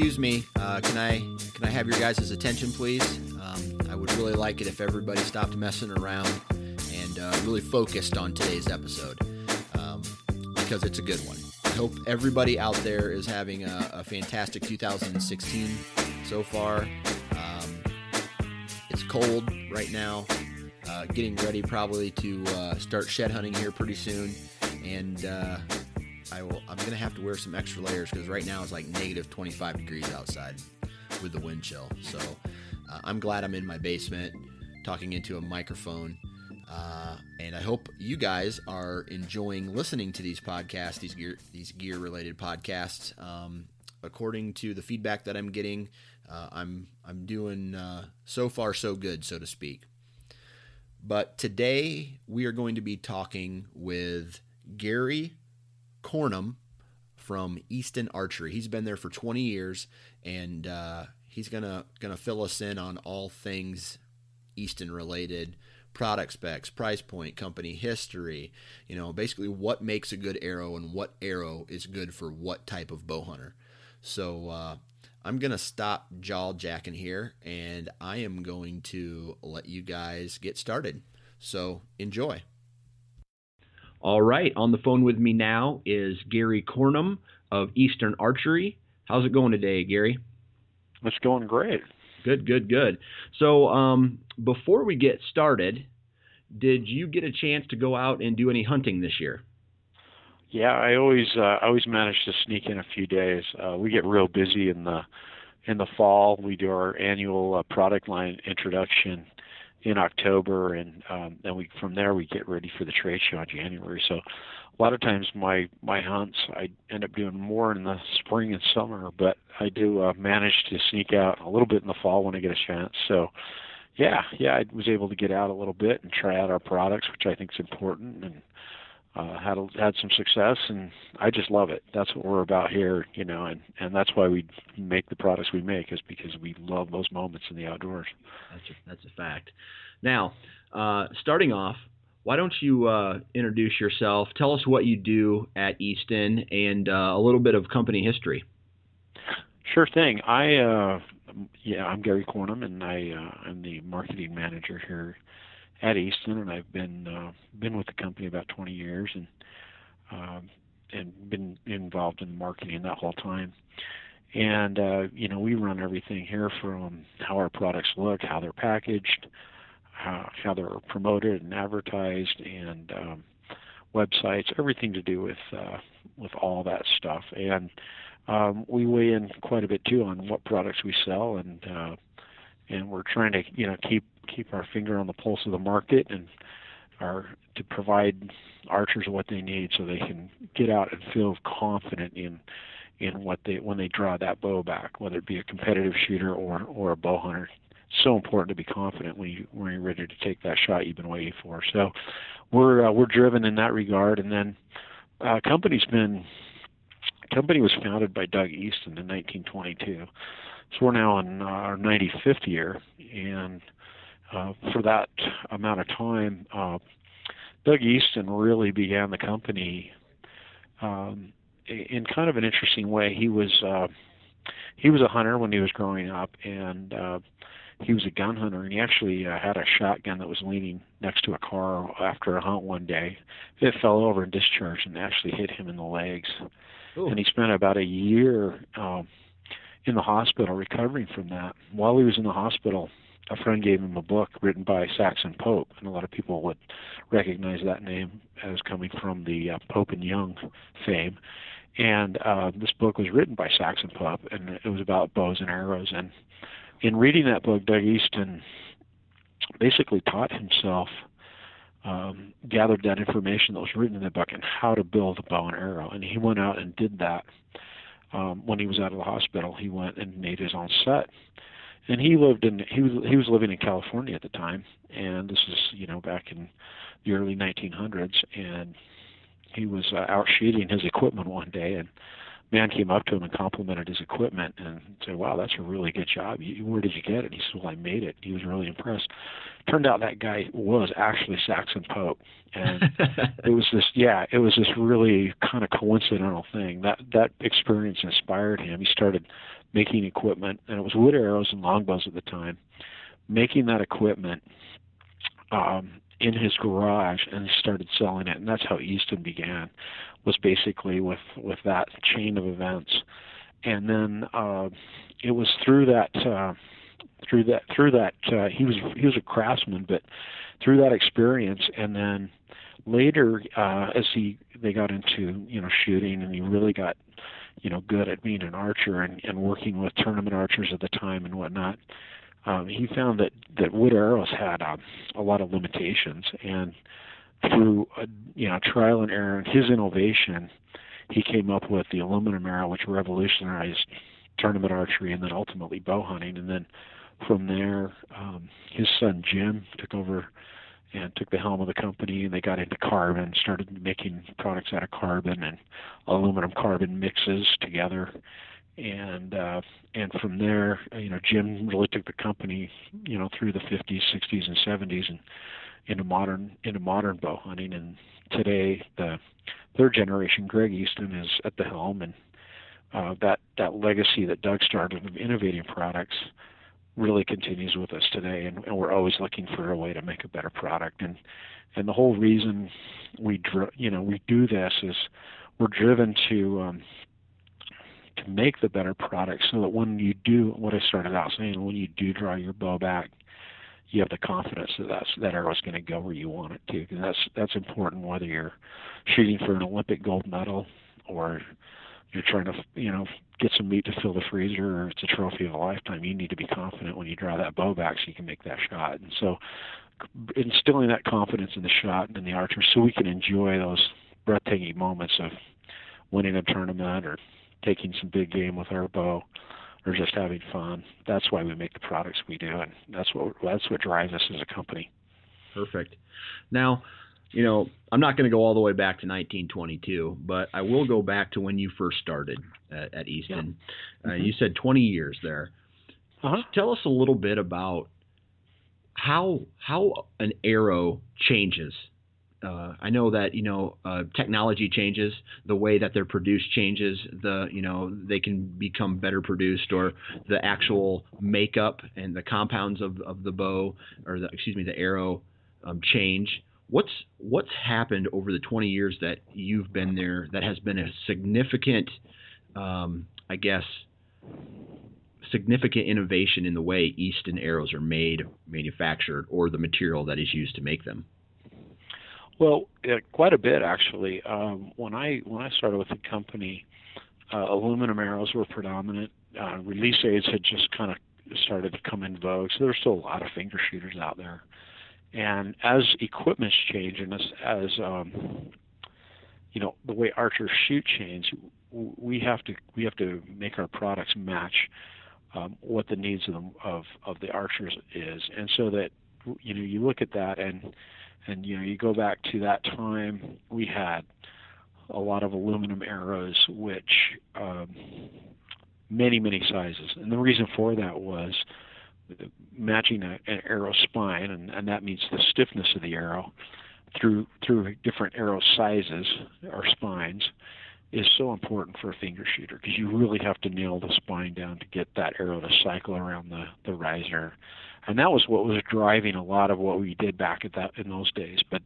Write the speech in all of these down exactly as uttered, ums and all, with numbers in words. Excuse me, uh, can I can I have your guys' attention, please? Um, I would really like it if everybody stopped messing around and uh, really focused on today's episode, um, because it's a good one. I hope everybody out there is having a, a fantastic two thousand sixteen so far. Um, it's cold right now, uh, getting ready probably to uh, start shed hunting here pretty soon, and uh, I will, I'm going to have to wear some extra layers because right now it's like negative twenty-five degrees outside with the wind chill. So uh, I'm glad I'm in my basement talking into a microphone. Uh, and I hope you guys are enjoying listening to these podcasts, these gear, these gear related podcasts. Um, according to the feedback that I'm getting, uh, I'm, I'm doing uh, so far so good, so to speak. But today we are going to be talking with Gary Cornum from Easton Archery. He's been there for twenty years, and uh, he's gonna gonna fill us in on all things Easton related, product specs, price point, company history. You know, basically what makes a good arrow and what arrow is good for what type of bow hunter. So uh, I'm gonna stop jaw jacking here, and I am going to let you guys get started. So enjoy. All right, on the phone with me now is Gary Cornum of Easton Archery. How's it going today, Gary? It's going great. Good, good, good. So um, before we get started, did you get a chance to go out and do any hunting this year? Yeah, I always uh, I always manage to sneak in a few days. Uh, we get real busy in the in the fall. We do our annual uh, product line introduction in October, and um, then we from there we get ready for the trade show in January. So a lot of times my my hunts I end up doing more in the spring and summer, but I do uh, manage to sneak out a little bit in the fall when I get a chance. So yeah, yeah, I was able to get out a little bit and try out our products, which I think is important, and uh, had a, had some success, and I just love it. That's what we're about here, you know, and and that's why we make the products we make, is because we love those moments in the outdoors. That's a, that's a fact. Now, uh, starting off, why don't you uh, introduce yourself? Tell us what you do at Easton and uh, a little bit of company history. Sure thing. I uh, yeah, I'm Gary Cornum, and I uh, I'm the marketing manager here at Easton, and I've been uh, been with the company about twenty years, and um, and been involved in marketing that whole time. And uh, you know, we run everything here from how our products look, how they're packaged, how, how they're promoted and advertised, and um, websites, everything to do with uh, with all that stuff. And um, we weigh in quite a bit too on what products we sell, and uh, and we're trying to you know keep. keep our finger on the pulse of the market, and our, to provide archers what they need so they can get out and feel confident in in what they when they draw that bow back, whether it be a competitive shooter or, or a bow hunter. It's so important to be confident when, you, when you're ready to take that shot you've been waiting for. So we're uh, we're driven in that regard. And then uh, company's been company was founded by Doug Easton in nineteen twenty-two, so we're now in our ninety-fifth year, and Uh, for that amount of time, uh, Doug Easton really began the company um, in kind of an interesting way. He was uh, he was a hunter when he was growing up, and uh, he was a gun hunter. And he actually uh, had a shotgun that was leaning next to a car after a hunt one day. It fell over and discharged and actually hit him in the legs. Ooh. And he spent about a year um, in the hospital recovering from that. While he was in the hospital, a friend gave him a book written by Saxon Pope, and a lot of people would recognize that name as coming from the uh, Pope and Young fame. And uh, this book was written by Saxon Pope, and it was about bows and arrows. And in reading that book, Doug Easton basically taught himself, um, gathered that information that was written in the book and how to build a bow and arrow. And he went out and did that. Um, when he was out of the hospital, he went and made his own set. And he lived in he was he was living in California at the time, and this is you know back in the early nineteen hundreds. And he was uh, out shooting his equipment one day, and a man came up to him and complimented his equipment and said, "Wow, that's a really good job. You, where did you get it?" And he said, "Well, I made it." He was really impressed. Turned out that guy was actually Saxon Pope, and it was this yeah it was this really kind of coincidental thing. That that experience inspired him. He started making equipment, and it was wood arrows and longbows at the time, making that equipment um, in his garage, and he started selling it. And that's how Easton began, was basically with, with that chain of events. And then uh, it was through that uh, through that through that uh, he was he was a craftsman, but through that experience, and then later uh, as he they got into you know shooting, and he really got you know, good at being an archer and, and working with tournament archers at the time and whatnot, um, he found that, that wood arrows had um, a lot of limitations. And through, uh, you know, trial and error and his innovation, he came up with the aluminum arrow, which revolutionized tournament archery and then ultimately bow hunting. And then from there, um, his son Jim took over and took the helm of the company, and they got into carbon, started making products out of carbon and aluminum carbon mixes together. And uh, and from there, you know, Jim really took the company, you know, through the fifties, sixties, and seventies, and into modern into modern bow hunting. And today, the third generation, Greg Easton, is at the helm, and uh, that that legacy that Doug started of innovating products really continues with us today, and, and we're always looking for a way to make a better product. And and the whole reason we dr- you know we do this is we're driven to um, to make the better product, so that when you do what I started out saying, when you do draw your bow back, you have the confidence that that's, that arrow is going to go where you want it to. And that's that's important whether you're shooting for an Olympic gold medal or you're trying to, you know, get some meat to fill the freezer, or it's a trophy of a lifetime. You need to be confident when you draw that bow back so you can make that shot. And so instilling that confidence in the shot and in the archer so we can enjoy those breathtaking moments of winning a tournament or taking some big game with our bow or just having fun. That's why we make the products we do, and that's what that's what drives us as a company. Perfect. Now, you know, I'm not going to go all the way back to nineteen twenty-two, but I will go back to when you first started at, at Easton. Yeah. Mm-hmm. Uh, you said twenty years there. Uh-huh. Tell us a little bit about how how an arrow changes. Uh, I know that, you know, uh, technology changes, the way that they're produced changes, the, you know, they can become better produced, or the actual makeup and the compounds of, of the bow, or the, excuse me, the arrow um, change. What's what's happened over the twenty years that you've been there that has been a significant, um, I guess, significant innovation in the way Easton arrows are made, manufactured, or the material that is used to make them? Well, uh, quite a bit, actually. Um, when I when I started with the company, uh, aluminum arrows were predominant. Uh, release aids had just kind of started to come in vogue, so there were still a lot of finger shooters out there. And as equipment's change, and as, as um, you know, the way archers shoot change, we have to we have to make our products match um, what the needs of the, of of the archers is, and so that you know you look at that and and you know you go back to that time we had a lot of aluminum arrows, which um, many many sizes, and the reason for that was matching a, an arrow spine, and, and that means the stiffness of the arrow through through different arrow sizes or spines, is so important for a finger shooter, because you really have to nail the spine down to get that arrow to cycle around the, the riser. And that was what was driving a lot of what we did back at that in those days. But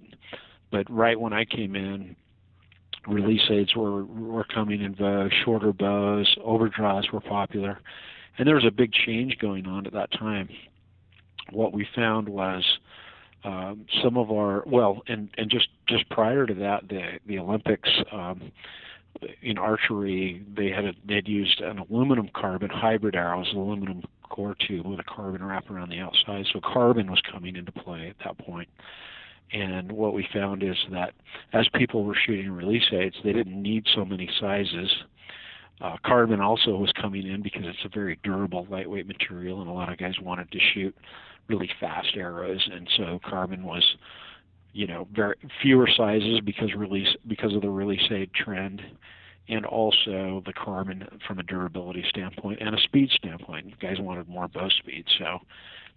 but right when I came in, release aids were were coming in vogue, shorter bows, overdraws were popular, and there was a big change going on at that time. What we found was um, some of our well, and and just just prior to that, the the Olympics. Um, In archery, they had a, they'd used an aluminum carbon hybrid arrow, as an aluminum core tube with a carbon wrap around the outside. So carbon was coming into play at that point. And what we found is that as people were shooting release aids, they didn't need so many sizes. Uh, carbon also was coming in because it's a very durable, lightweight material, and a lot of guys wanted to shoot really fast arrows, and so carbon was, you know, very fewer sizes because release because of the release aid trend, and also the carbon from a durability standpoint and a speed standpoint. You guys wanted more bow speed, so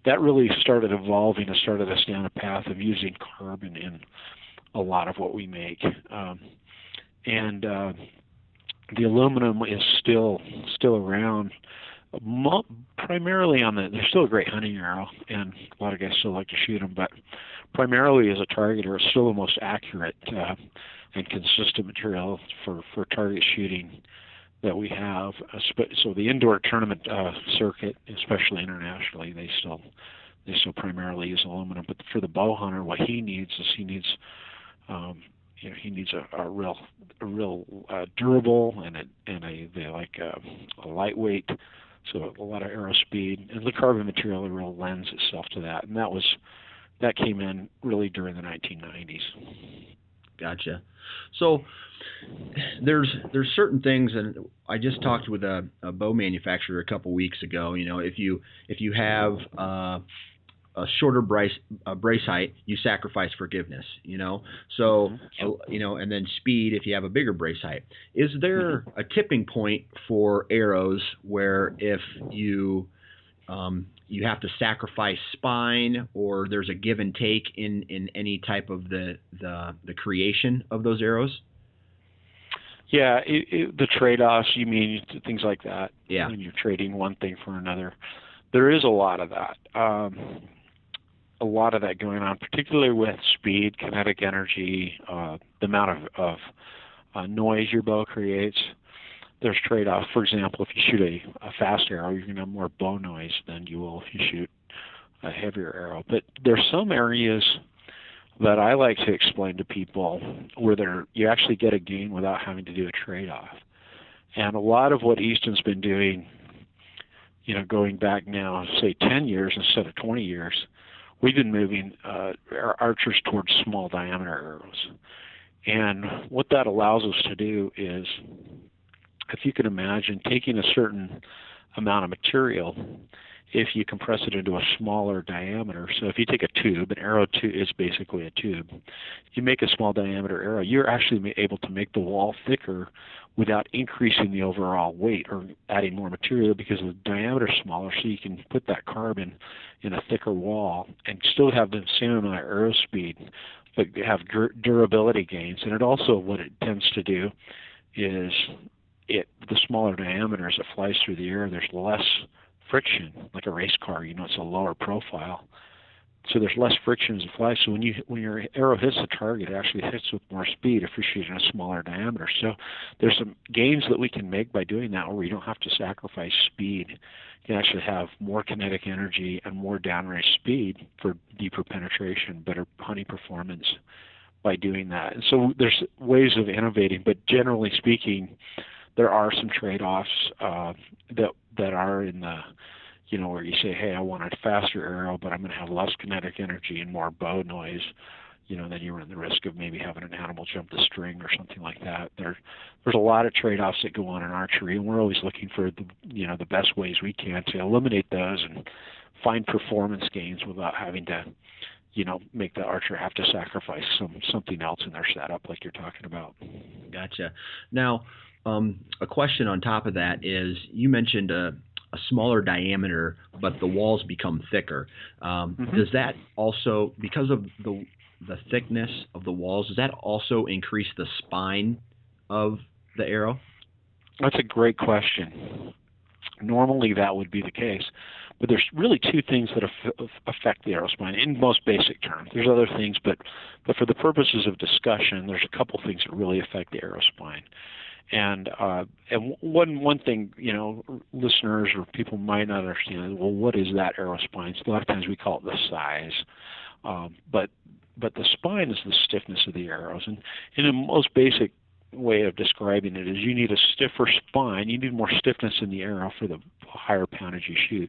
that really started evolving and started us down a path of using carbon in a lot of what we make. Um, and uh, the aluminum is still still around. Primarily on the, they're still a great hunting arrow, and a lot of guys still like to shoot them, but primarily as a targeter, it's still the most accurate uh, and consistent material for, for target shooting that we have. So the indoor tournament uh, circuit, especially internationally, they still they still primarily use aluminum. But for the bow hunter, what he needs is he needs um, you know, he needs a, a real a real uh, durable and a and a they like a, a lightweight. So a lot of arrow speed, and the carbon material really lends itself to that, and that was that came in really during the nineteen nineties. Gotcha. So there's there's certain things, and I just talked with a, a bow manufacturer a couple weeks ago. You know, if you if you have uh, a shorter brace a brace height, you sacrifice forgiveness. You know, so mm-hmm. you know, and then speed if you have a bigger brace height. Is there mm-hmm. a tipping point for arrows where if you um, you have to sacrifice spine, or there's a give and take in, in any type of the the, the creation of those arrows? Yeah, it, it, the trade-offs. You mean things like that? Yeah, when you're trading one thing for another, there is a lot of that. Um, a lot of that going on, particularly with speed, kinetic energy, uh, the amount of, of uh, noise your bow creates. There's trade-offs. For example, if you shoot a, a fast arrow, you're going to have more bow noise than you will if you shoot a heavier arrow. But there's some areas that I like to explain to people where there you actually get a gain without having to do a trade-off. And a lot of what Easton's been doing, you know, going back now, say ten years instead of twenty years, we've been moving uh, our archers towards small diameter arrows. And what that allows us to do is, if you can imagine taking a certain amount of material, if you compress it into a smaller diameter, so if you take a tube, an arrow tube is basically a tube, you make a small diameter arrow, you're actually able to make the wall thicker without increasing the overall weight or adding more material because the diameter is smaller, so you can put that carbon in a thicker wall and still have the same amount of arrow speed, but have durability gains. And it also, what it tends to do is it the smaller diameter as it flies through the air, there's less friction, like a race car, you know, it's a lower profile. So there's less friction as it flies. So when you when your arrow hits the target, it actually hits with more speed if you're shooting a smaller diameter. So there's some gains that we can make by doing that where you don't have to sacrifice speed. You can actually have more kinetic energy and more downrange speed for deeper penetration, better hunting performance by doing that. And so there's ways of innovating, but generally speaking, there are some trade-offs uh, that that are in the, you know, where you say, hey, I want a faster arrow, but I'm going to have less kinetic energy and more bow noise. You know, then you run the risk of maybe having an animal jump the string or something like that. There, there's a lot of trade-offs that go on in archery, and we're always looking for the, you know, the best ways we can to eliminate those and find performance gains without having to, you know, make the archer have to sacrifice some something else in their setup, like you're talking about. Gotcha. Now, um, a question on top of that is you mentioned a. Uh, a smaller diameter, but the walls become thicker. Um, mm-hmm. Does that also, because of the the thickness of the walls, does that also increase the spine of the arrow? That's a great question. Normally that would be the case, but there's really two things that af- affect the aerospine in most basic terms. There's other things, but but for the purposes of discussion, there's a couple things that really affect the aerospine. And uh, and one one thing, you know, listeners or people might not understand is, well, what is that aerospine? So a lot of times we call it the size, um, but but the spine is the stiffness of the arrows. And in the most basic way of describing it is, you need a stiffer spine. You need more stiffness in the arrow for the higher poundage you shoot.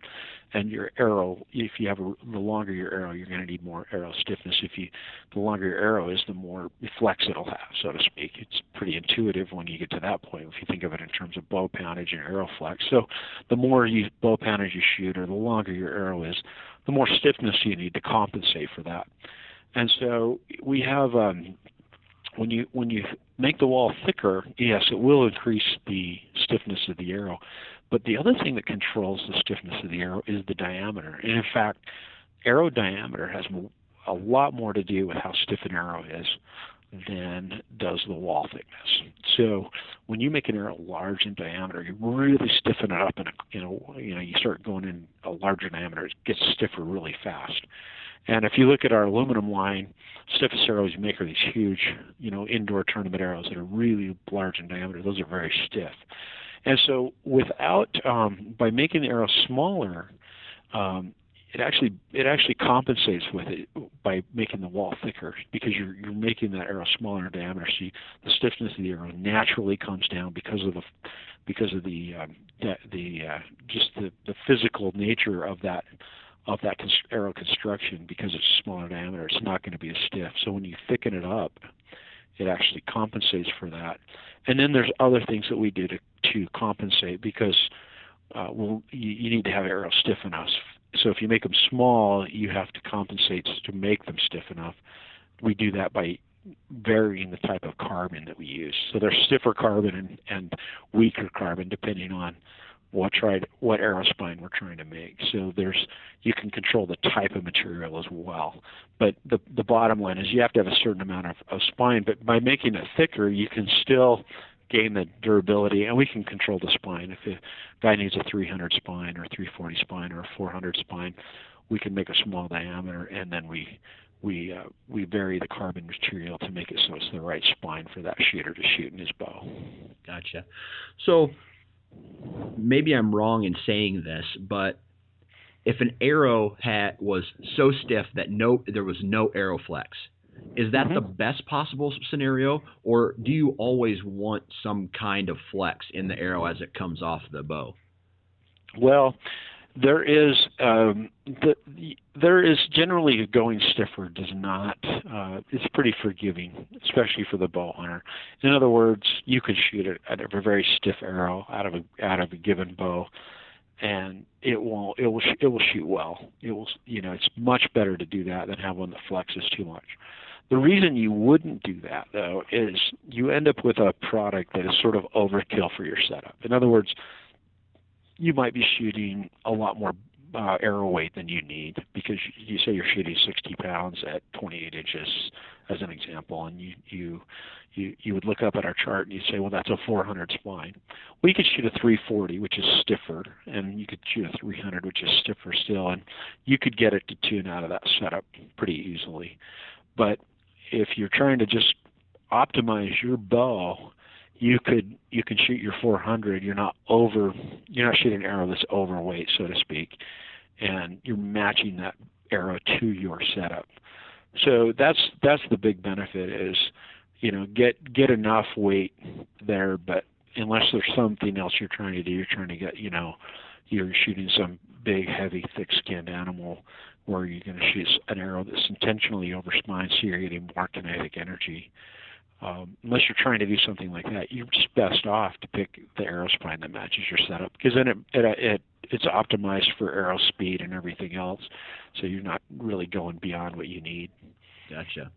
And your arrow, if you have a, the longer your arrow, you're going to need more arrow stiffness. If you, the longer your arrow is, the more flex it'll have, so to speak. It's pretty intuitive when you get to that point, if you think of it in terms of bow poundage and arrow flex. So the more you, bow poundage you shoot, or the longer your arrow is, the more stiffness you need to compensate for that. And so we have, um, when you when you make the wall thicker, yes, it will increase the stiffness of the arrow. But the other thing that controls the stiffness of the arrow is the diameter. And in fact, arrow diameter has a lot more to do with how stiff an arrow is than does the wall thickness. So when you make an arrow large in diameter, you really stiffen it up, and you know you know you start going in a larger diameter. It gets stiffer really fast. And if you look at our aluminum line, stiffest arrows you make are these huge, you know, indoor tournament arrows that are really large in diameter. Those are very stiff. And so without, um, by making the arrow smaller, um, it actually it actually compensates with it by making the wall thicker, because you're you're making that arrow smaller in diameter. So you, the stiffness of the arrow naturally comes down because of the because of the um, the, the uh, just the, the physical nature of that. of that arrow construction. Because it's smaller diameter, it's not going to be as stiff. So when you thicken it up, it actually compensates for that. And then there's other things that we do to, to compensate, because uh, well, you, you need to have arrows stiff enough. So if you make them small, you have to compensate to make them stiff enough. We do that by varying the type of carbon that we use. So there's stiffer carbon and, and weaker carbon, depending on what tried what aerospine we're trying to make. So there's you can control the type of material as well. But the the bottom line is, you have to have a certain amount of, of spine, but by making it thicker, you can still gain the durability, and we can control the spine. If a guy needs a three hundred spine or a three forty spine or a four hundred spine, we can make a small diameter, and then we we uh, we vary the carbon material to make it so it's the right spine for that shooter to shoot in his bow. Gotcha. So maybe I'm wrong in saying this, but if an arrow hat was so stiff that no, there was no arrow flex, is that mm-hmm. the best possible scenario, or do you always want some kind of flex in the arrow as it comes off the bow? Well, there is um, the, there is generally going stiffer does not. Uh, it's pretty forgiving, especially for the bow hunter. In other words, you could shoot a, a very stiff arrow out of a out of a given bow, and it won't. It will. It will shoot well. It will. You know, it's much better to do that than have one that flexes too much. The reason you wouldn't do that, though, is you end up with a product that is sort of overkill for your setup. In other words, you might be shooting a lot more uh, arrow weight than you need, because you say you're shooting sixty pounds at twenty-eight inches, as an example, and you you you, you would look up at our chart and you say, well, that's a four hundred spine. Well, you could shoot a three forty, which is stiffer, and you could shoot a three hundred, which is stiffer still, and you could get it to tune out of that setup pretty easily. But if you're trying to just optimize your bow, you could you can shoot your four hundred. You're not over. You're not shooting an arrow that's overweight, so to speak, and you're matching that arrow to your setup. So that's that's the big benefit is, you know, get get enough weight there. But unless there's something else you're trying to do, you're trying to get, you know, you're shooting some big, heavy, thick-skinned animal, where you're going to shoot an arrow that's intentionally overspined, so you're getting more kinetic energy. Um, unless you're trying to do something like that, you're just best off to pick the arrow spine that matches your setup, because then it, it, it it's optimized for arrow speed and everything else, so you're not really going beyond what you need. Gotcha.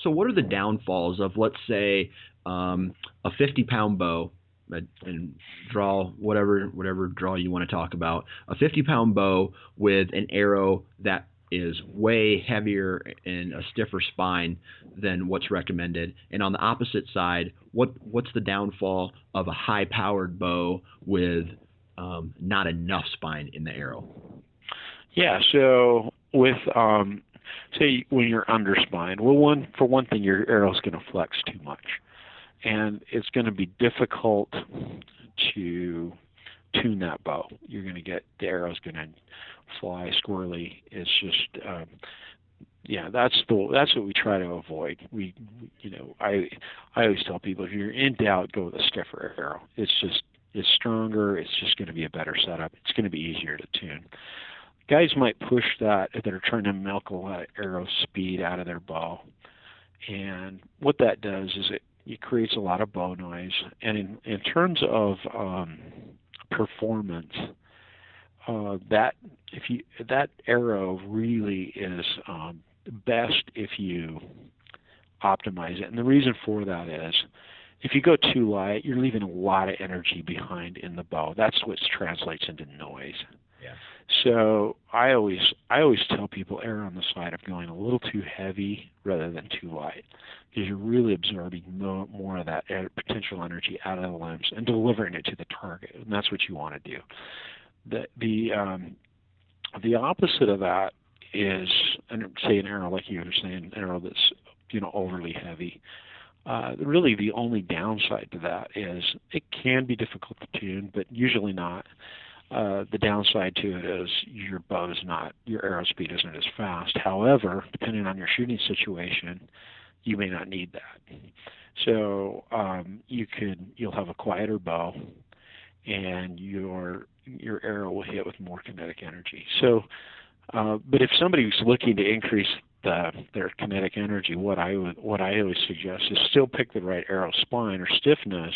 So what are the downfalls of, let's say, um, a fifty-pound bow, and draw whatever whatever draw you want to talk about, a fifty-pound bow with an arrow that is way heavier and a stiffer spine than what's recommended? And on the opposite side, what what's the downfall of a high-powered bow with um, not enough spine in the arrow? Yeah, so with, um, say, when you're underspined, well, one for one thing, your arrow's going to flex too much. And it's going to be difficult to tune that bow. You're going to get, the arrow's going to fly squirrely. It's just, um, yeah, that's the that's what we try to avoid. We, you know, I I always tell people, if you're in doubt, go with a stiffer arrow. It's just, it's stronger. It's just going to be a better setup. It's going to be easier to tune. Guys might push that if they're trying to milk a lot of arrow speed out of their bow, and what that does is it it creates a lot of bow noise. And in, in terms of um, performance, uh, that if you that arrow really is um, best if you optimize it. And the reason for that is, if you go too light, you're leaving a lot of energy behind in the bow. That's what translates into noise. Yeah. So I always I always tell people, err on the side of going a little too heavy rather than too light, because you're really absorbing more, more of that potential energy out of the limbs and delivering it to the target, and that's what you want to do. The the um, the opposite of that is, say, an arrow like you were saying, an arrow that's, you know, overly heavy. Uh, really, the only downside to that is it can be difficult to tune, but usually not. Uh, the downside to it is your bow is not, your arrow speed isn't as fast. However, depending on your shooting situation, you may not need that. So um, you could, you'll have a quieter bow, and your your arrow will hit with more kinetic energy. So, uh, but if somebody's looking to increase the, their kinetic energy, what I would, what I always suggest is still pick the right arrow spine or stiffness,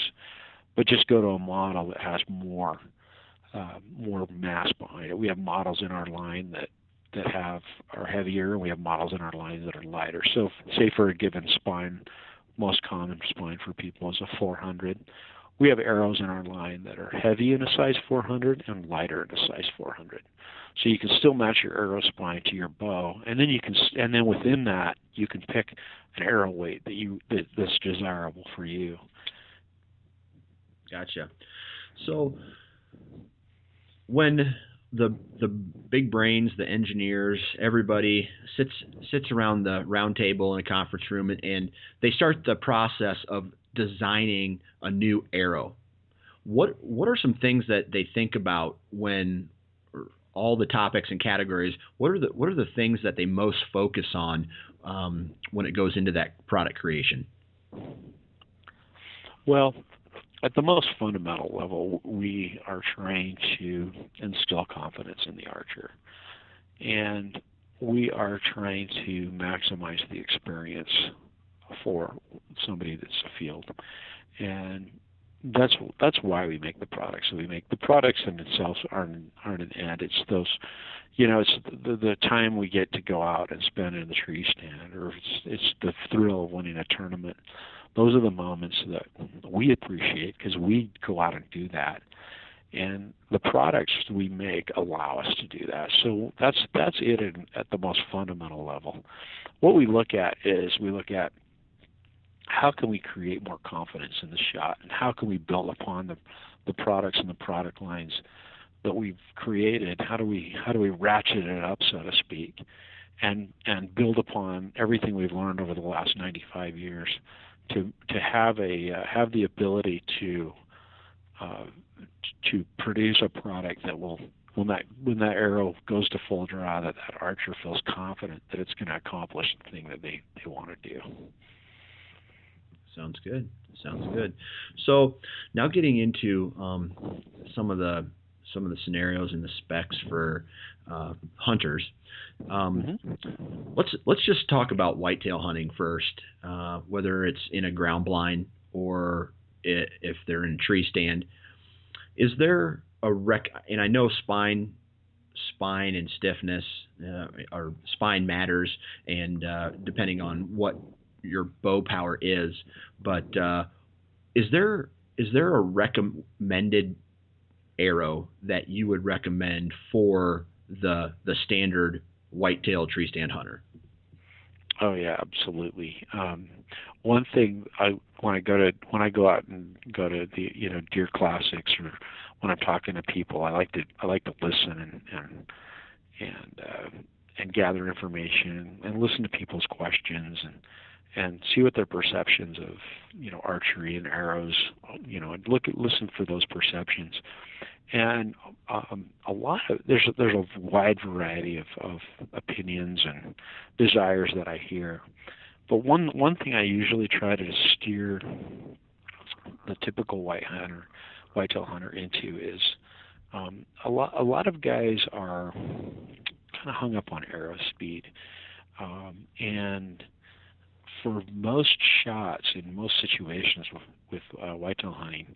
but just go to a model that has more uh, more mass behind it. We have models in our line that that have are heavier, and we have models in our line that are lighter. So, say for a given spine, most common spine for people is a four hundred. We have arrows in our line that are heavy in a size four hundred and lighter in a size four hundred. So you can still match your arrow spine to your bow, and then you can, and then within that you can pick an arrow weight that you that, that's desirable for you. Gotcha. So when the the big brains, the engineers, everybody sits sits around the round table in a conference room, and, and they start the process of designing a new arrow, what what are some things that they think about when all the topics and categories, what are the what are the things that they most focus on um, when it goes into that product creation? Well, at the most fundamental level, we are trying to instill confidence in the archer, and we are trying to maximize the experience for somebody that's a field, and that's that's why we make the products. So we make the products in themselves aren't aren't an end. It's those, you know, it's the, the time we get to go out and spend in the tree stand, or it's it's the thrill of winning a tournament. Those are the moments that we appreciate because we go out and do that, and the products we make allow us to do that. So that's that's it in, at the most fundamental level. What we look at is we look at how can we create more confidence in the shot, and how can we build upon the, the products and the product lines that we've created? How do we how do we ratchet it up, so to speak, and and build upon everything we've learned over the last ninety-five years to to have a uh, have the ability to uh, to produce a product that will, when that when that arrow goes to full draw, that that archer feels confident that it's going to accomplish the thing that they, they want to do. Sounds good. Sounds good. So now getting into um, some of the some of the scenarios and the specs for uh, hunters. Um, mm-hmm. Let's let's just talk about whitetail hunting first. Uh, whether it's in a ground blind or it, if they're in a tree stand, is there a rec? And I know spine, spine and stiffness, uh, or spine matters, and uh, depending on what your bow power is, but uh, is there is there a recommended arrow that you would recommend for the the standard whitetail tree stand hunter? Oh yeah, absolutely. Um, one thing I when I go to when I go out and go to the you know deer classics or when I'm talking to people. I like to I like to listen and and and, uh, and gather information and listen to people's questions and and see what their perceptions of you know archery and arrows, you know, and look at listen for those perceptions. And um, a lot of there's there's a wide variety of, of opinions and desires that I hear. But one one thing I usually try to steer the typical white hunter, whitetail hunter into is um, a lot. A lot of guys are kind of hung up on arrow speed, um, and for most shots in most situations with, with uh, whitetail hunting,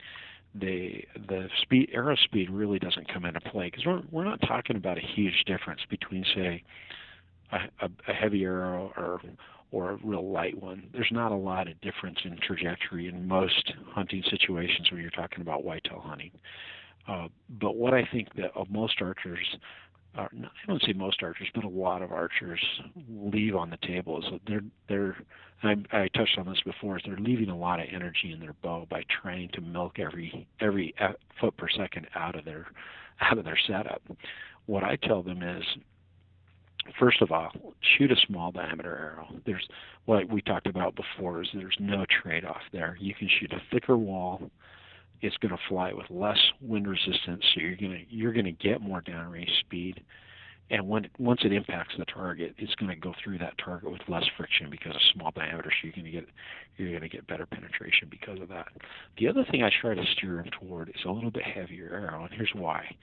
they the speed arrow speed really doesn't come into play because we're we're not talking about a huge difference between say a, a, a heavy arrow or or a real light one. There's not a lot of difference in trajectory in most hunting situations when you're talking about whitetail hunting. Uh, but what I think that of most archers, uh, I won't say most archers, but a lot of archers leave on the table is that they're, they're and I, I touched on this before, is they're leaving a lot of energy in their bow by trying to milk every every foot per second out of their out of their setup. What I tell them is, first of all, shoot a small diameter arrow. There's what we talked about before is there's no trade-off there. You can shoot a thicker wall. It's going to fly with less wind resistance, so you're going to you're going to get more downrange speed. And when once it impacts the target, it's going to go through that target with less friction because of small diameter. So you're going to get you're going to get better penetration because of that. The other thing I try to steer them toward is a little bit heavier arrow, and here's why.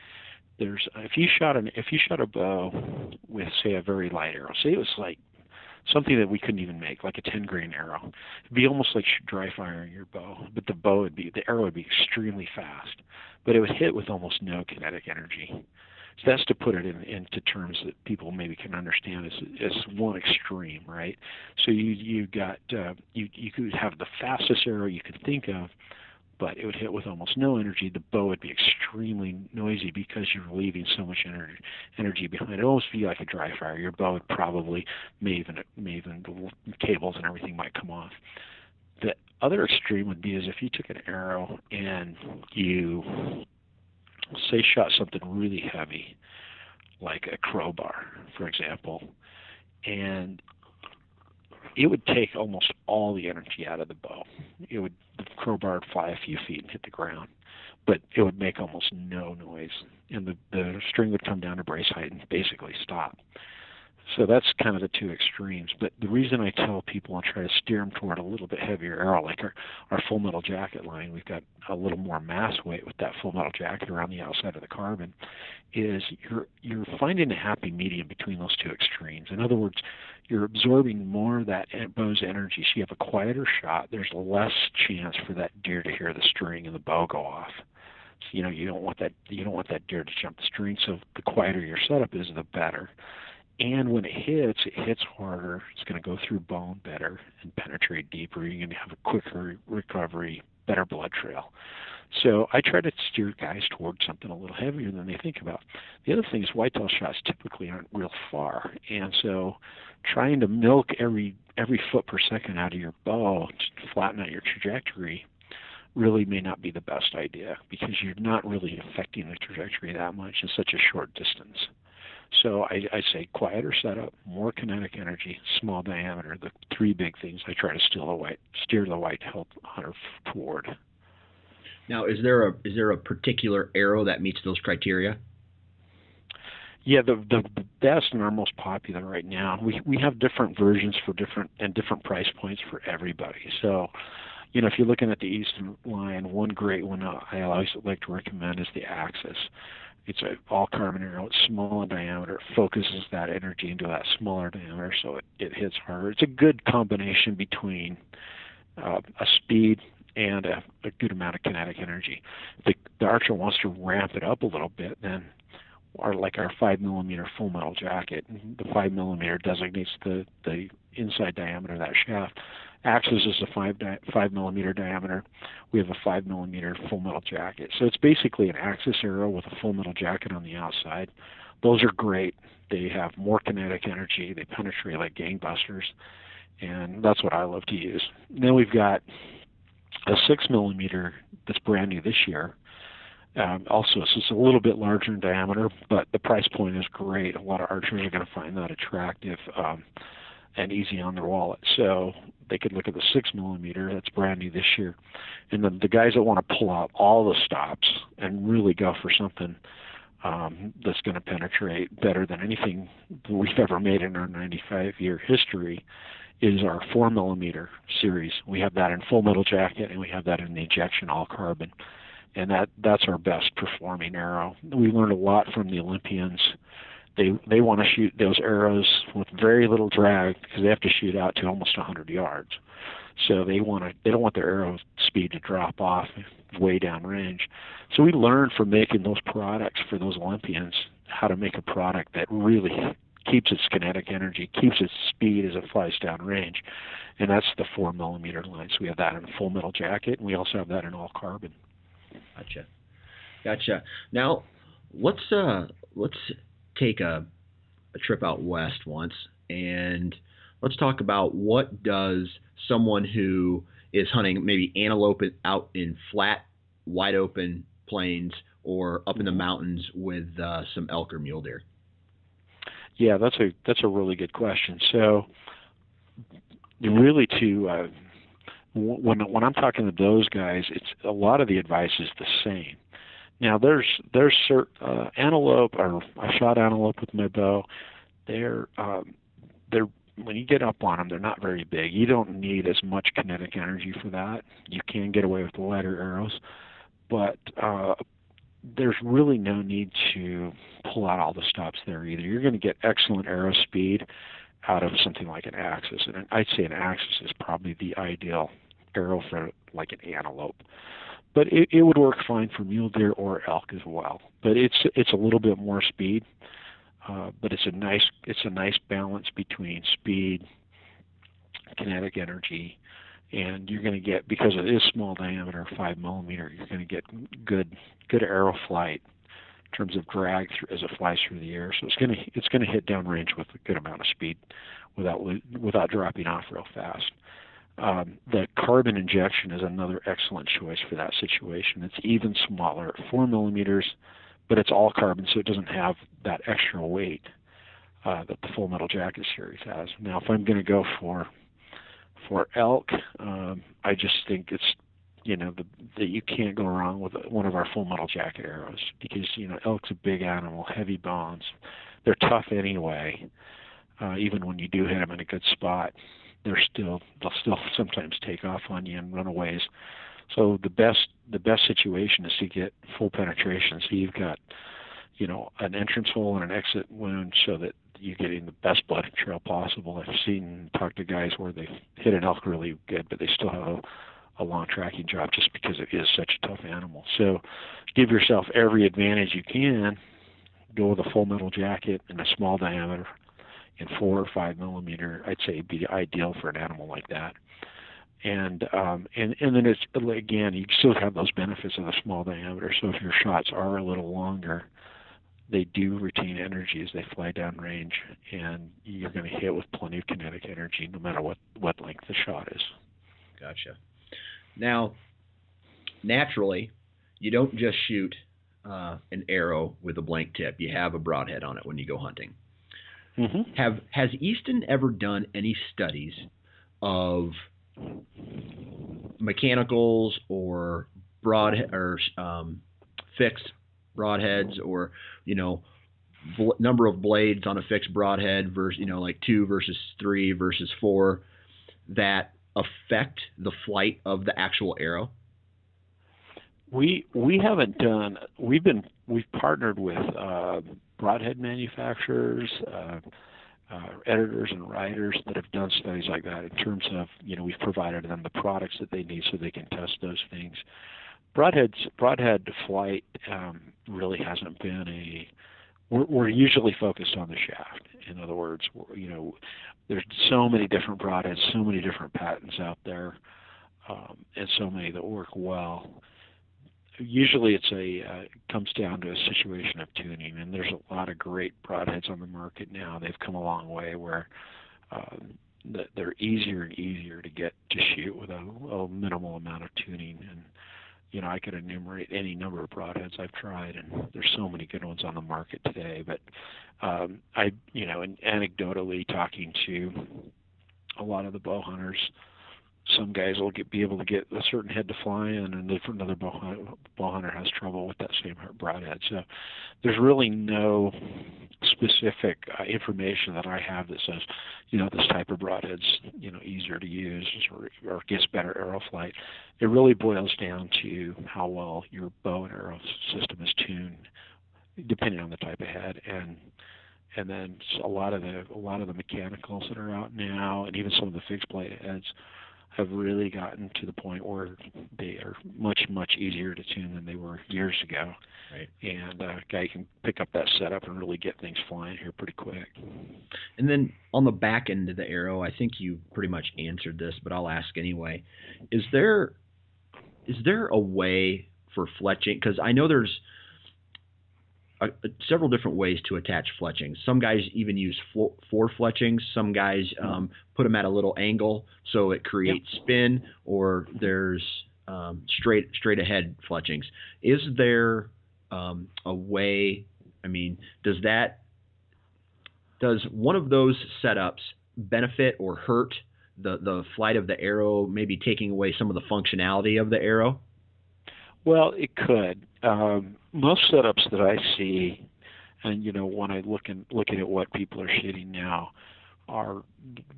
There's if you shot an if you shot a bow with say a very light arrow, say it was like something that we couldn't even make, like a ten grain arrow, it'd be almost like dry firing your bow, but the bow would be the arrow would be extremely fast, but it would hit with almost no kinetic energy. So that's to put it in, into terms that people maybe can understand as as one extreme, right? So you you got uh, you you could have the fastest arrow you could think of, but it would hit with almost no energy. The bow would be extremely noisy because you're leaving so much energy energy behind. It would almost be like a dry fire. Your bow would probably, may even, may even the cables and everything might come off. The other extreme would be is if you took an arrow and you, say, shot something really heavy, like a crowbar, for example, and it would take almost all the energy out of the bow. It would the crowbar would fly a few feet and hit the ground, but it would make almost no noise, and the, the string would come down to brace height and basically stop. So that's kind of the two extremes. But the reason I tell people and try to steer them toward a little bit heavier arrow, like our, our Full Metal Jacket line, we've got a little more mass weight with that Full Metal Jacket around the outside of the carbon, is you're you're finding a happy medium between those two extremes. In other words, you're absorbing more of that bow's energy, so you have a quieter shot. There's less chance for that deer to hear the string and the bow go off. So, you know, you don't want that you don't want that deer to jump the string. So the quieter your setup is, the better. And when it hits, it hits harder. It's going to go through bone better and penetrate deeper. You're going to have a quicker recovery, better blood trail. So I try to steer guys towards something a little heavier than they think about. The other thing is whitetail shots typically aren't real far. And so trying to milk every every foot per second out of your bow to flatten out your trajectory really may not be the best idea because you're not really affecting the trajectory that much in such a short distance. So I, I say quieter setup, more kinetic energy, small diameter, the three big things I try to steer the white, steer the white hunter toward. Now, is there a is there a particular arrow that meets those criteria? Yeah, the the best and our most popular right now. We we have different versions for different and different price points for everybody. So, you know, if you're looking at the Easton line, one great one I always like to recommend is the Axis. It's an all-carbon arrow. It's small in diameter. It focuses that energy into that smaller diameter, so it, it hits harder. It's a good combination between uh, a speed and a, a good amount of kinetic energy. If the, the archer wants to ramp it up a little bit, then or like our five millimeter Full Metal Jacket, the five millimeter designates the, the inside diameter of that shaft. Axis is a five millimeter diameter. We have a five millimeter Full Metal Jacket. So it's basically an Axis arrow with a Full Metal Jacket on the outside. Those are great. They have more kinetic energy. They penetrate like gangbusters, and that's what I love to use. And then we've got a six millimeter that's brand new this year. Um, also, it's just a little bit larger in diameter, but the price point is great. A lot of archers are going to find that attractive um, and easy on their wallet. So they could look at the six millimeter. That's brand new this year. And then the guys that want to pull out all the stops and really go for something um, that's going to penetrate better than anything we've ever made in our ninety-five year history is our four millimeter series. We have that in Full Metal Jacket, and we have that in the Injection All Carbon. And that, that's our best performing arrow. We learned a lot from the Olympians. They they want to shoot those arrows with very little drag because they have to shoot out to almost one hundred yards. So they want to they don't want their arrow speed to drop off way down range. So we learned from making those products for those Olympians how to make a product that really keeps its kinetic energy, keeps its speed as it flies down range. And that's the four millimeter line. So we have that in Full Metal Jacket, and we also have that in All Carbon. Gotcha, gotcha. Now, let's uh, let's take a, a trip out west once, and let's talk about what does someone who is hunting maybe antelope out in flat, wide open plains or up in the mountains with uh, some elk or mule deer. Yeah, that's a that's a really good question. So, really, to uh, When when I'm talking to those guys, it's a lot of the advice is the same. Now there's there's certain uh, antelope, or I shot antelope with my bow. They're um, they're when you get up on them, they're not very big. You don't need as much kinetic energy for that. You can get away with the lighter arrows, but uh, there's really no need to pull out all the stops there either. You're going to get excellent arrow speed out of something like an Axis, and I'd say an Axis is probably the ideal arrow for like an antelope, but it, it would work fine for mule deer or elk as well. But it's it's a little bit more speed, uh, but it's a nice it's a nice balance between speed, kinetic energy, and you're going to get, because it is small diameter, five millimeter, you're going to get good good arrow flight in terms of drag as it flies through the air. So it's going to it's going to hit downrange with a good amount of speed, without without dropping off real fast. Um, the Carbon Injection is another excellent choice for that situation. It's even smaller, four millimeters, but it's all carbon, so it doesn't have that extra weight uh, that the Full Metal Jacket series has. Now, if I'm going to go for for elk, um, I just think it's you know, that you can't go wrong with one of our Full Metal Jacket arrows because, you know, elk's a big animal, heavy bones. They're tough anyway. Uh, even when you do hit them in a good spot, they're still, they'll still sometimes take off on you and run away. So the best, the best situation is to get full penetration. So you've got, you know, an entrance hole and an exit wound so that you're getting the best blooded trail possible. I've seen, talked to guys where they've hit an elk really good, but they still have a, a long tracking job just because it is such a tough animal. So give yourself every advantage you can. Go with a Full Metal Jacket and a small diameter in four or five millimeter. I'd say it'd be ideal for an animal like that. And um, and and then it's, again, you still have those benefits of the small diameter. So if your shots are a little longer, they do retain energy as they fly down range, and you're going to hit with plenty of kinetic energy no matter what what length the shot is. Gotcha. Now, naturally, you don't just shoot uh, an arrow with a blank tip. You have a broadhead on it when you go hunting. Mm-hmm. Have has Easton ever done any studies of mechanicals or broad or um, fixed broadheads, or you know bl- number of blades on a fixed broadhead versus you know like two versus three versus four that affect the flight of the actual arrow? We we haven't done. We've been we've partnered with uh, broadhead manufacturers, uh, uh, editors, and writers that have done studies like that. In terms of you know we've provided them the products that they need so they can test those things. Broadheads broadhead flight um, really hasn't been a. We're, we're usually focused on the shaft. In other words, you know, there's so many different broadheads, so many different patents out there, um, and so many that work well. Usually, it's a uh, it comes down to a situation of tuning, and there's a lot of great broadheads on the market now. They've come a long way where um, they're easier and easier to get to shoot with a, a minimal amount of tuning, and you know, I could enumerate any number of broadheads I've tried, and there's so many good ones on the market today. But um, I, you know, and anecdotally talking to a lot of the bow hunters, some guys will get, be able to get a certain head to fly in, and another bow hunter, bow hunter has trouble with that same broadhead. So there's really no specific uh, information that I have that says, you know, this type of broadhead's, you know, easier to use or, or gets better arrow flight. It really boils down to how well your bow and arrow system is tuned, depending on the type of head. And and then a lot of the a lot of the mechanicals that are out now, and even some of the fixed blade heads, have really gotten to the point where they are much, much easier to tune than they were years ago. Right. And a guy can pick up that setup and really get things flying here pretty quick. And then on the back end of the arrow, I think you pretty much answered this, but I'll ask anyway. Is there is there a way for fletching? Because I know there's a, a, several different ways to attach fletching. Some guys even use flo- four fletchings. Some guys um, put them at a little angle so it creates yep. spin, or there's um, straight straight ahead fletchings. Is there um, a way? I mean, does that does one of those setups benefit or hurt the the flight of the arrow? Maybe taking away some of the functionality of the arrow. Well, it could. Um, most setups that I see, and you know, when I look and looking at what people are shooting now, are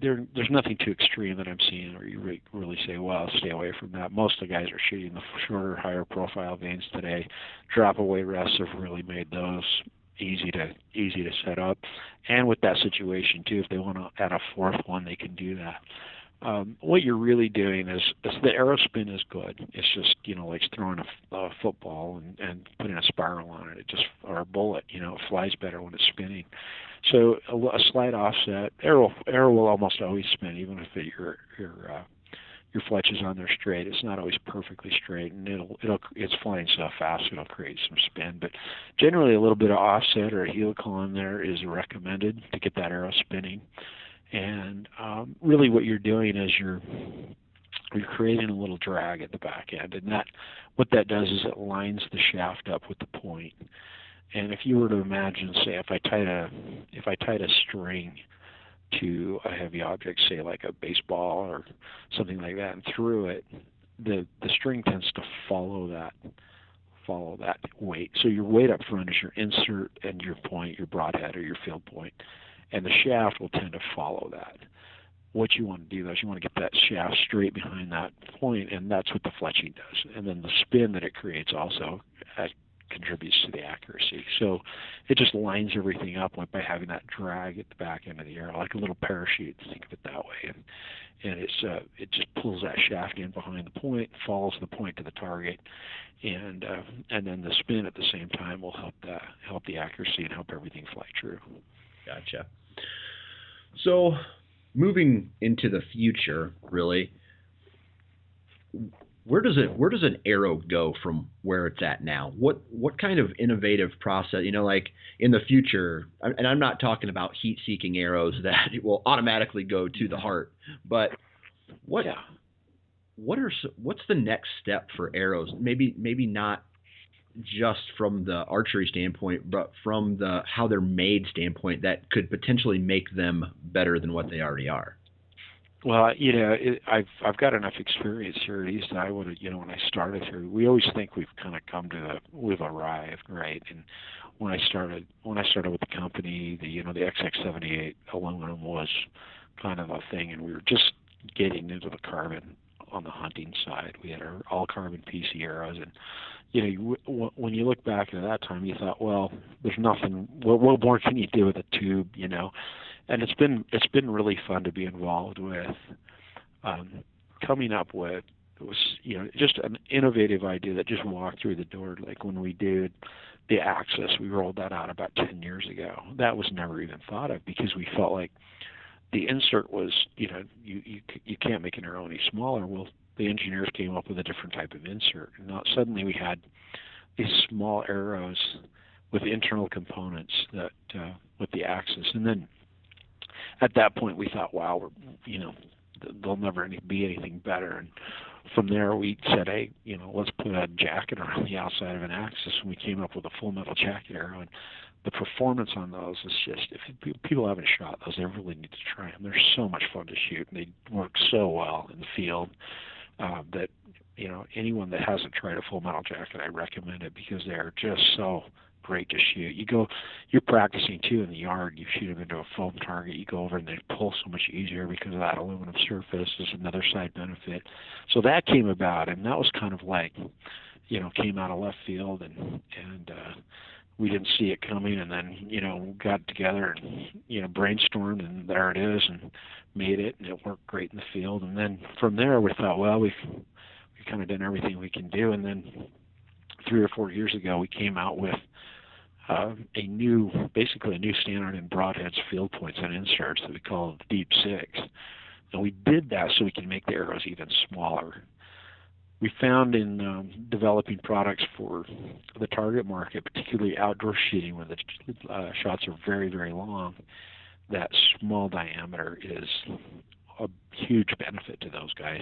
there? There's nothing too extreme that I'm seeing, or you re- really say, "Well, stay away from that." Most of the guys are shooting the shorter, higher profile veins today. Drop away rests have really made those easy to easy to set up, and with that situation too, if they want to add a fourth one, they can do that. Um, what you're really doing is, is the arrow spin is good. It's just, you know, like throwing a, a football and, and putting a spiral on it. It just, or a bullet, you know, it flies better when it's spinning. So a, a slight offset, arrow arrow will almost always spin, even if it, your your uh, your fletch is on there straight. It's not always perfectly straight, and it'll it'll it's flying so fast it'll create some spin. But generally, a little bit of offset or a helical on there is recommended to get that arrow spinning. And um, really what you're doing is you're you're creating a little drag at the back end. And that what that does is it lines the shaft up with the point. And if you were to imagine, say, if I tied a if I tied a string to a heavy object, say like a baseball or something like that, and threw it, the, the string tends to follow that follow that weight. So your weight up front is your insert and your point, your broadhead or your field point. And the shaft will tend to follow that. What you want to do though is you want to get that shaft straight behind that point, and that's what the fletching does. And then the spin that it creates also uh, contributes to the accuracy. So it just lines everything up by having that drag at the back end of the arrow, like a little parachute, think of it that way. And, and it's uh, it just pulls that shaft in behind the point, follows the point to the target, and uh, and then the spin at the same time will help the, help the accuracy and help everything fly true. Gotcha. So moving into the future, really, where does it where does an arrow go from where it's at now? What what kind of innovative process, you know, like in the future, and I'm not talking about heat-seeking arrows that will automatically go to the heart, but what yeah. what are what's the next step for arrows? Maybe maybe not just from the archery standpoint, but from the how they're made standpoint, that could potentially make them better than what they already are. Well, you know, it, I've I've got enough experience here at Easton. I would, you know, when I started here, we always think we've kind of come to the, we've arrived, right? And when I started, when I started with the company, the you know the X X seventy-eight aluminum was kind of a thing, and we were just getting into the carbon on the hunting side. We had our all carbon P C arrows, and you know, you, w- when you look back at that time, you thought, well, there's nothing. What, what more can you do with a tube, you know? And it's been it's been really fun to be involved with um, coming up with was you know just an innovative idea that just walked through the door. Like when we did the Axis, we rolled that out about ten years ago. That was never even thought of because we felt like the insert was you know you you you can't make an arrow any smaller. Well, the engineers came up with a different type of insert, and now suddenly we had these small arrows with internal components that uh, with the Axis. And then at that point we thought, wow, we're you know there'll never any, be anything better. And from there, we said, hey, you know, let's put a jacket around the outside of an Axis, and we came up with a Full Metal Jacket arrow. And the performance on those is just, if people haven't shot those, they really need to try them. They're so much fun to shoot, and they work so well in the field uh, that, you know, anyone that hasn't tried a Full Metal Jacket, I recommend it because they are just so great to shoot. You go, you're practicing too in the yard. You shoot them into a foam target. You go over and they pull so much easier because of that aluminum surface. Is another side benefit. So that came about, and that was kind of like, you know, came out of left field, and and uh, we didn't see it coming. And then, you know, got together and, you know, brainstormed, and there it is, and made it, and it worked great in the field. And then from there, we thought, well, we've we kind of done everything we can do, and then three or four years ago, we came out with uh, a new, basically a new standard in broadheads, field points, and inserts that we call the Deep Six. And we did that so we can make the arrows even smaller. We found in um, developing products for the target market, particularly outdoor shooting, where the uh, shots are very, very long, that small diameter is a huge benefit to those guys.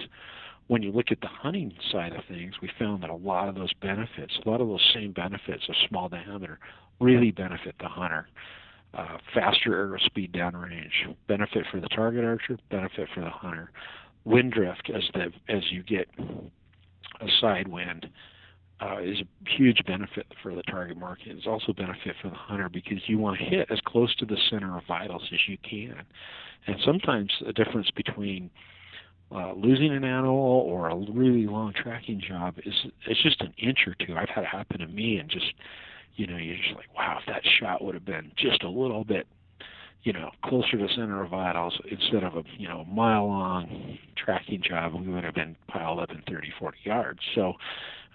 When you look at the hunting side of things, we found that a lot of those benefits, a lot of those same benefits of small diameter really benefit the hunter. Uh, faster arrow speed downrange, benefit for the target archer, benefit for the hunter. Wind drift, as the as you get a side wind, uh, is a huge benefit for the target market. It's also a benefit for the hunter because you want to hit as close to the center of vitals as you can. And sometimes the difference between Uh, losing an animal or a really long tracking job is it's just an inch or two. I've had it happen to me, and just, you know, you're just like, wow, if that shot would have been just a little bit, you know, closer to center of vitals instead of a, you know, mile long tracking job, we would have been piled up in thirty, forty yards. So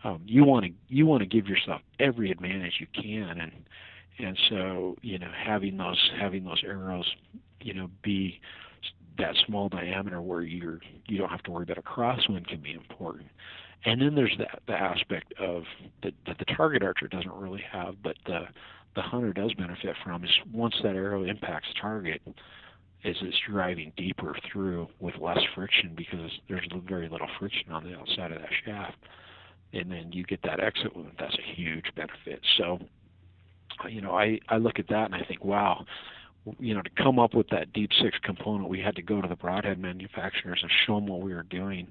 um, you want to you want to give yourself every advantage you can, and and so, you know, having those having those arrows, you know, be that small diameter where you're you don't have to worry about a crosswind can be important. And then there's that the aspect of that, that the target archer doesn't really have, but the the hunter does benefit from, is once that arrow impacts the target, is it's driving deeper through with less friction because there's very little friction on the outside of that shaft. And then you get that exit wound. That's a huge benefit. So, you know, I, I look at that and I think, wow, you know, to come up with that Deep Six component, we had to go to the broadhead manufacturers and show them what we were doing.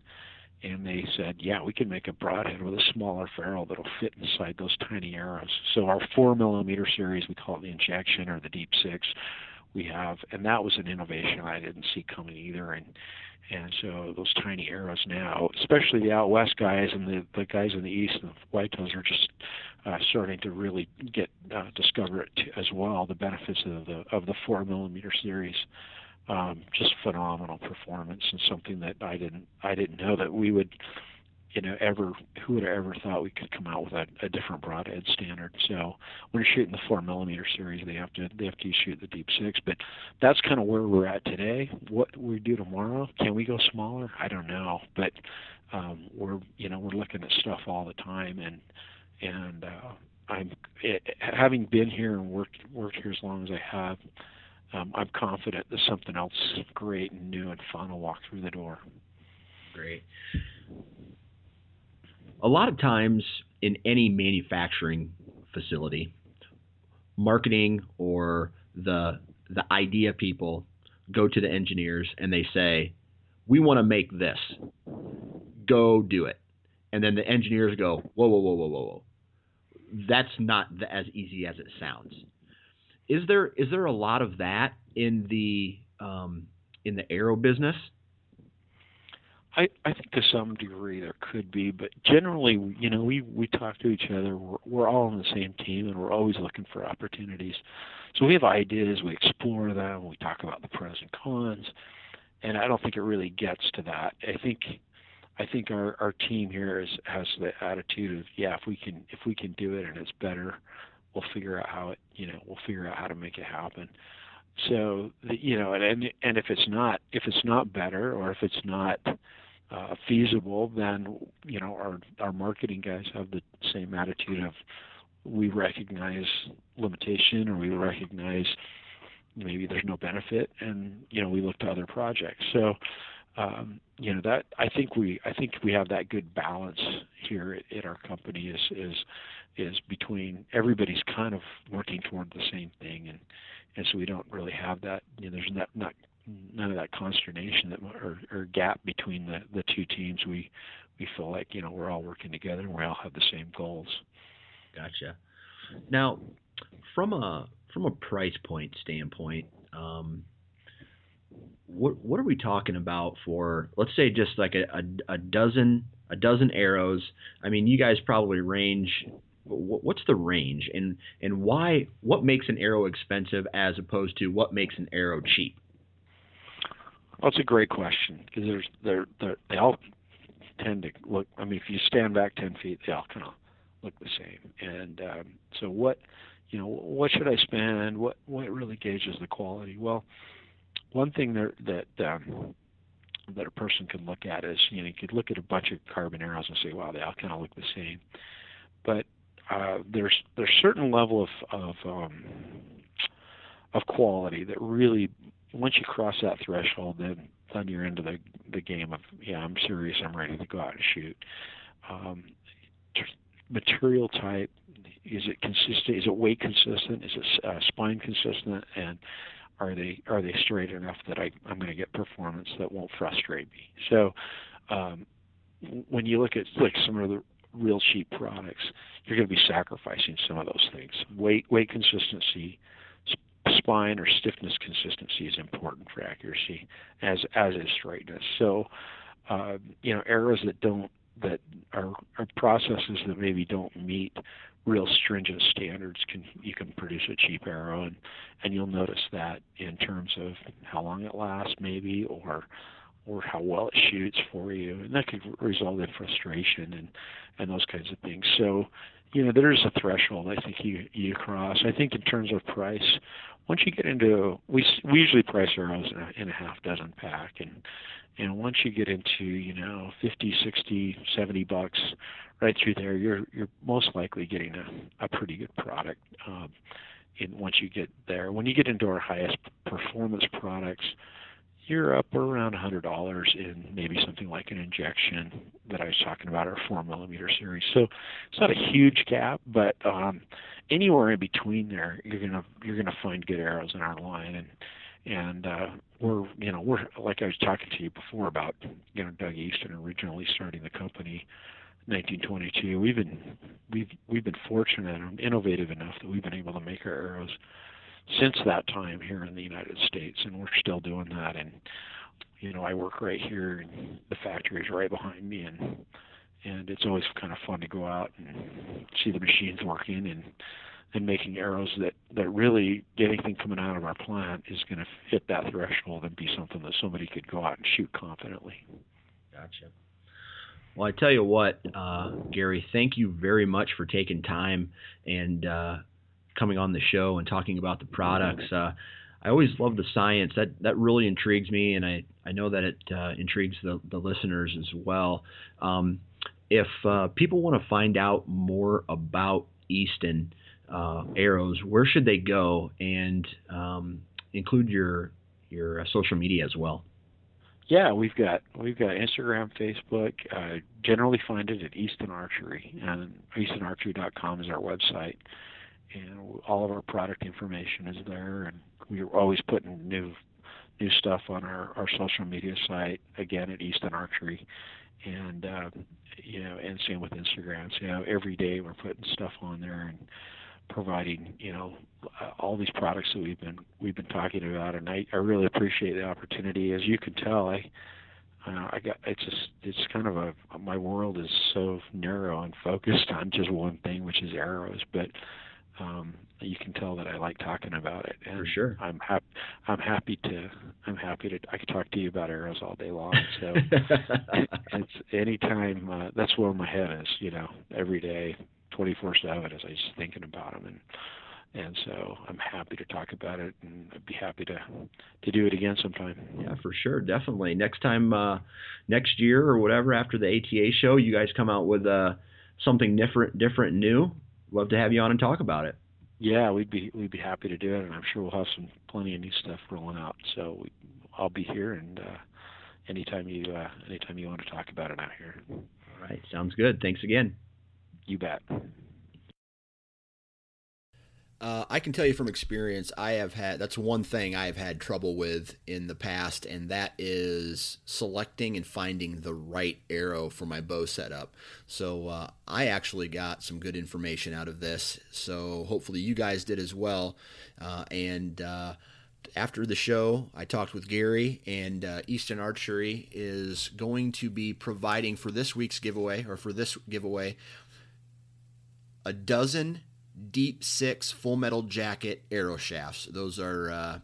And they said, yeah, we can make a broadhead with a smaller ferrule that'll fit inside those tiny arrows. So our four millimeter series, we call it the Injection or the Deep Six, we have, and that was an innovation I didn't see coming either. And and so those tiny arrows now, especially the out west guys and the, the guys in the east and the whitetails, are just uh, starting to really get uh, discover it as well. The benefits of the of the four millimeter series, um, just phenomenal performance, and something that I didn't I didn't know that we would, you know, ever who would have ever thought we could come out with a, a different broadhead standard. So when you're shooting the four millimeter series, they have to they have to shoot the Deep Six. But that's kind of where we're at today. What we do tomorrow, can we go smaller? I don't know. But um, we're you know we're looking at stuff all the time, and and uh, I'm it, having been here and worked worked here as long as I have, um, I'm confident that something else great and new and fun will walk through the door. Great. A lot of times in any manufacturing facility, marketing or the the idea people go to the engineers and they say, we want to make this. Go do it. And then the engineers go, whoa, whoa, whoa, whoa, whoa, whoa. That's not as easy as it sounds. Is there is there a lot of that in the um, in the aero business? I, I think to some degree there could be, but generally, you know, we, we talk to each other. We're, we're all on the same team, and we're always looking for opportunities. So we have ideas, we explore them, we talk about the pros and cons, and I don't think it really gets to that. I think I think our, our team here is, has the attitude of, yeah, if we can if we can do it and it's better, we'll figure out how it you know we'll figure out how to make it happen. So you know, and and if it's not if it's not better or if it's not uh, feasible, then you know our our marketing guys have the same attitude of, we recognize limitation, or we recognize maybe there's no benefit, and you know we look to other projects. So um, you know, that I think we I think we have that good balance here at, at our company is is is between everybody's kind of working toward the same thing, and and so we don't really have that. You know, there's not not none of that consternation that or, or gap between the, the two teams. We we feel like, you know, we're all working together and we all have the same goals. Gotcha. Now, from a from a price point standpoint, um, what what are we talking about for, let's say, just like a, a, a dozen a dozen arrows? I mean, you guys probably range. What's the range, and and why? What makes an arrow expensive as opposed to what makes an arrow cheap? Well, it's a great question, because there's they're, they're, they all tend to look. I mean, if you stand back ten feet, they all kind of look the same. And um, so what, you know, what should I spend? What what really gauges the quality? Well, one thing there, that um, that a person can look at is, you know, you could look at a bunch of carbon arrows and say, wow, they all kind of look the same. But uh, there's there's certain level of of um, of quality that really, once you cross that threshold, then then you're into the the game of, yeah, I'm serious, I'm ready to go out and shoot. Um, material type, is it consistent? Is it weight consistent? Is it uh, spine consistent? And are they are they straight enough that I I'm going to get performance that won't frustrate me? So um, when you look at like some of the real cheap products, you're going to be sacrificing some of those things. Weight weight consistency, spine or stiffness consistency is important for accuracy, as as is straightness. So uh, you know, arrows that don't that are, are processes that maybe don't meet real stringent standards, can you can produce a cheap arrow, and, and you'll notice that in terms of how long it lasts, maybe, or or how well it shoots for you, and that could result in frustration and, and those kinds of things. So, you know, there's a threshold I think you you cross. I think in terms of price, once you get into, we we usually price arrows in a, in a half dozen pack, and and once you get into, you know, fifty, sixty, seventy bucks, right through there, you're you're most likely getting a, a pretty good product. Um, and once you get there, when you get into our highest performance products, you're up around one hundred dollars in maybe something like an injection that I was talking about, our four millimeter series. So it's not a huge gap, but um, anywhere in between there, you're gonna you're gonna find good arrows in our line, and and uh, we're you know we're like I was talking to you before about, you know, Doug Easton originally starting the company in nineteen twenty-two. We've been we've we've been fortunate and innovative enough that we've been able to make our arrows since that time here in the United States, and we're still doing that. And, you know, I work right here, and the factory is right behind me, and and it's always kind of fun to go out and see the machines working and and making arrows that, that really, anything coming out of our plant is going to hit that threshold and be something that somebody could go out and shoot confidently. Gotcha. Well, I tell you what, uh, Gary, thank you very much for taking time and uh, coming on the show and talking about the products. Uh, I always love the science. That that really intrigues me, and I, I know that it uh, intrigues the, the listeners as well. Um, if uh, people want to find out more about Easton uh, Arrows, where should they go? And um, include your your uh, social media as well. Yeah, we've got we've got Instagram, Facebook. Uh, generally find it at Easton Archery, and easton archery dot com is our website. And all of our product information is there, and we're always putting new new stuff on our, our social media site, again, at Easton Archery. And, uh, you know, and same with Instagram. So, you know, every day we're putting stuff on there and providing, you know, uh, all these products that we've been we've been talking about. And I, I really appreciate the opportunity. As you can tell, I uh, I got it's just it's kind of a my world is so narrow and focused on just one thing, which is arrows, but Um, you can tell that I like talking about it. And for sure. I'm happy. I'm happy to. I'm happy to. I could talk to you about arrows all day long. So it's anytime. Uh, that's where my head is. You know, every day, twenty-four seven, as I'm just thinking about them, and and so I'm happy to talk about it, and I'd be happy to to do it again sometime. Yeah, for sure, definitely. Next time, uh, next year or whatever, after the A T A show, you guys come out with uh, something different, different, new. Love to have you on and talk about it. Yeah, we'd be we'd be happy to do it, and I'm sure we'll have some plenty of new stuff rolling out. So we, I'll be here, and uh, anytime you uh, anytime you want to talk about it out here. All right, sounds good. Thanks again. You bet. Uh, I can tell you from experience, I have had, that's one thing I have had trouble with in the past, and that is selecting and finding the right arrow for my bow setup. So uh, I actually got some good information out of this, so hopefully you guys did as well. Uh, and uh, after the show, I talked with Gary, and uh, Easton Archery is going to be providing for this week's giveaway, or for this giveaway, a dozen Deep Six Full Metal Jacket arrow shafts. Those are, uh,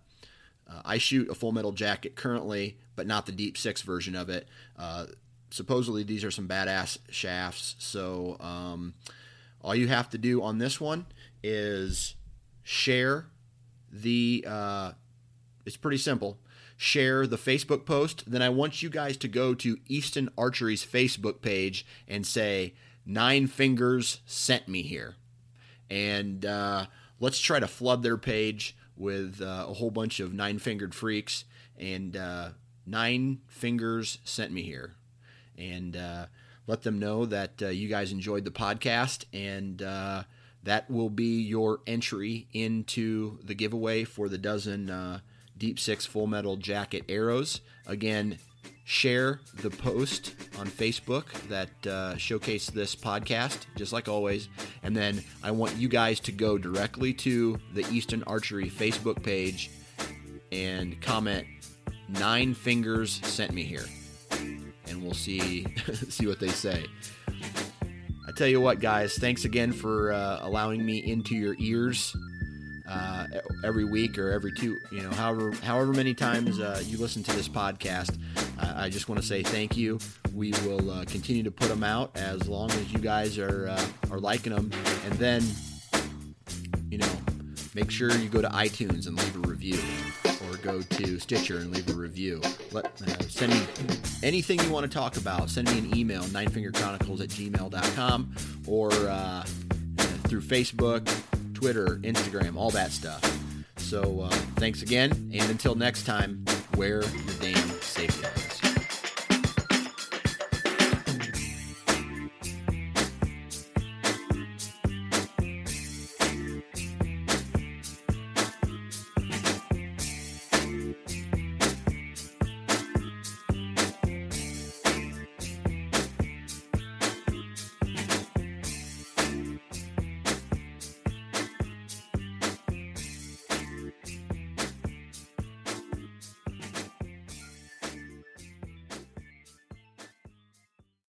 uh, I shoot a Full Metal Jacket currently, but not the Deep Six version of it. Uh, supposedly these are some badass shafts. So um, all you have to do on this one is share the, uh, it's pretty simple, share the Facebook post. Then I want you guys to go to Easton Archery's Facebook page and say, Nine Fingers sent me here. And uh, let's try to flood their page with uh, a whole bunch of nine-fingered freaks. And uh, Nine Fingers sent me here. And uh, let them know that uh, you guys enjoyed the podcast. And uh, that will be your entry into the giveaway for the dozen uh, Deep Six Full Metal Jacket arrows. Again, share the post on Facebook that uh, showcased this podcast, just like always. And then I want you guys to go directly to the Easton Archery Facebook page and comment, Nine Fingers sent me here. And we'll see see what they say. I tell you what, guys, thanks again for uh, allowing me into your ears uh, every week or every two, you know, however, however many times uh, you listen to this podcast. I just want to say thank you. We will uh, continue to put them out as long as you guys are uh, are liking them. And then, you know, make sure you go to iTunes and leave a review, or go to Stitcher and leave a review. Let uh, send me anything you want to talk about. Send me an email, ninefingerchronicles at gmail dot com, or uh, through Facebook, Twitter, Instagram, all that stuff. So uh, thanks again, and until next time, wear the damn safety.